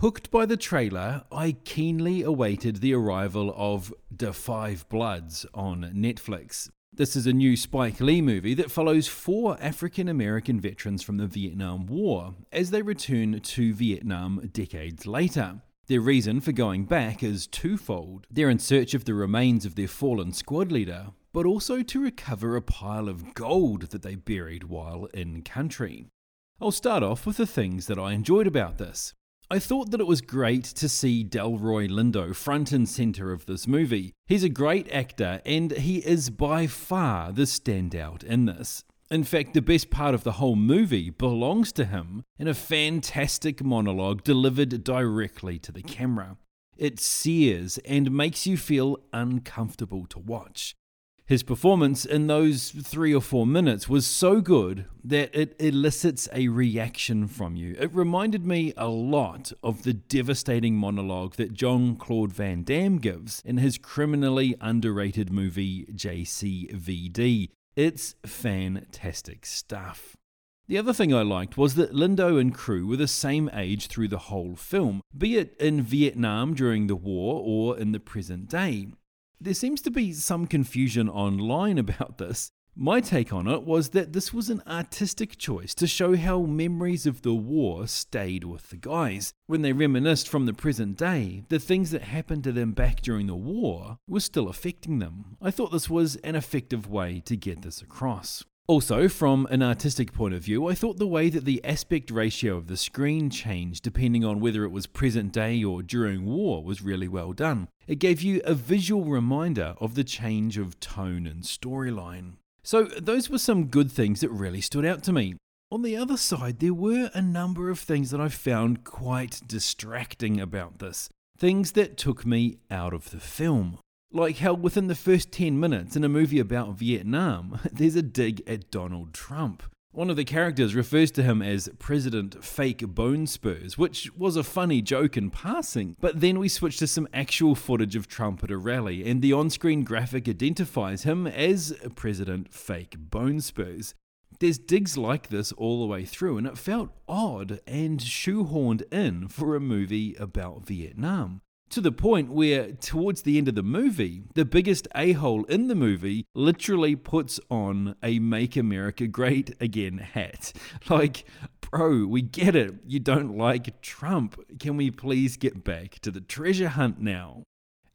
Hooked by the trailer, I keenly awaited the arrival of The Five Bloods on Netflix. This is a new Spike Lee movie that follows four African-American veterans from the Vietnam War as they return to Vietnam decades later. Their reason for going back is twofold. They're in search of the remains of their fallen squad leader, but also to recover a pile of gold that they buried while in country. I'll start off with the things that I enjoyed about this. I thought that it was great to see Delroy Lindo front and center of this movie. He's a great actor, and he is by far the standout in this. In fact, the best part of the whole movie belongs to him in a fantastic monologue delivered directly to the camera. It sears and makes you feel uncomfortable to watch. His performance in those 3 or 4 minutes was so good that it elicits a reaction from you. It reminded me a lot of the devastating monologue that Jean-Claude Van Damme gives in his criminally underrated movie JCVD. It's fantastic stuff. The other thing I liked was that Lindo and crew were the same age through the whole film, be it in Vietnam during the war or in the present day. There seems to be some confusion online about this. My take on it was that this was an artistic choice to show how memories of the war stayed with the guys. When they reminisced from the present day, the things that happened to them back during the war were still affecting them. I thought this was an effective way to get this across. Also, from an artistic point of view, I thought the way that the aspect ratio of the screen changed depending on whether it was present day or during war was really well done. It gave you a visual reminder of the change of tone and storyline. So those were some good things that really stood out to me. On the other side, there were a number of things that I found quite distracting about this. Things that took me out of the film. Like how within the first 10 minutes in a movie about Vietnam, there's a dig at Donald Trump. One of the characters refers to him as President Fake Bone Spurs, which was a funny joke in passing. But then we switch to some actual footage of Trump at a rally, and the on-screen graphic identifies him as President Fake Bone Spurs. There's digs like this all the way through, and it felt odd and shoehorned in for a movie about Vietnam. To the point where, towards the end of the movie, the biggest a-hole in the movie literally puts on a Make America Great Again hat. Like, bro, we get it. You don't like Trump. Can we please get back to the treasure hunt now?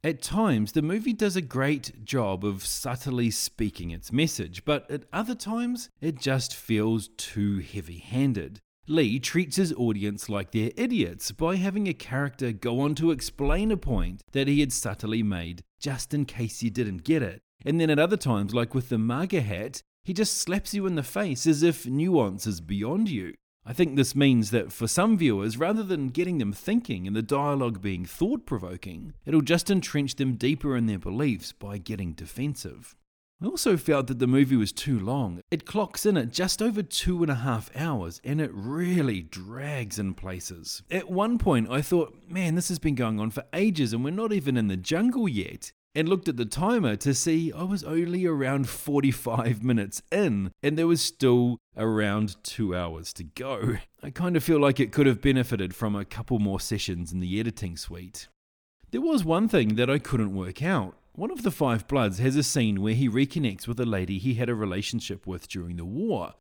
At times, the movie does a great job of subtly speaking its message, but at other times, it just feels too heavy-handed. Lee treats his audience like they're idiots by having a character go on to explain a point that he had subtly made just in case you didn't get it. And then at other times, like with the MAGA hat, he just slaps you in the face as if nuance is beyond you. I think this means that for some viewers, rather than getting them thinking and the dialogue being thought-provoking, it'll just entrench them deeper in their beliefs by getting defensive. I also felt that the movie was too long. It clocks in at just over 2.5 hours, and it really drags in places. At one point, I thought, man, this has been going on for ages, and we're not even in the jungle yet. And looked at the timer to see I was only around 45 minutes in, and there was still around 2 hours to go. I kind of feel like it could have benefited from a couple more sessions in the editing suite. There was one thing that I couldn't work out. One of the Five Bloods has a scene where he reconnects with a lady he had a relationship with during the war.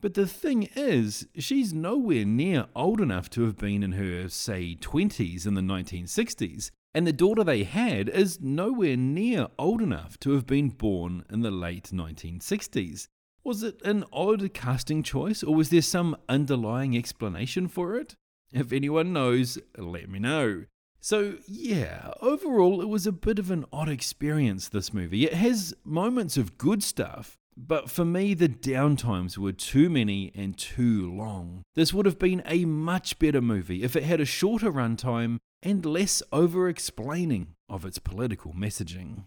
But the thing is, she's nowhere near old enough to have been in her, say, 20s in the 1960s, and the daughter they had is nowhere near old enough to have been born in the late 1960s. Was it an odd casting choice, or was there some underlying explanation for it? If anyone knows, let me know. So yeah, overall it was a bit of an odd experience, this movie. It has moments of good stuff, but for me the downtimes were too many and too long. This would have been a much better movie if it had a shorter runtime and less over-explaining of its political messaging.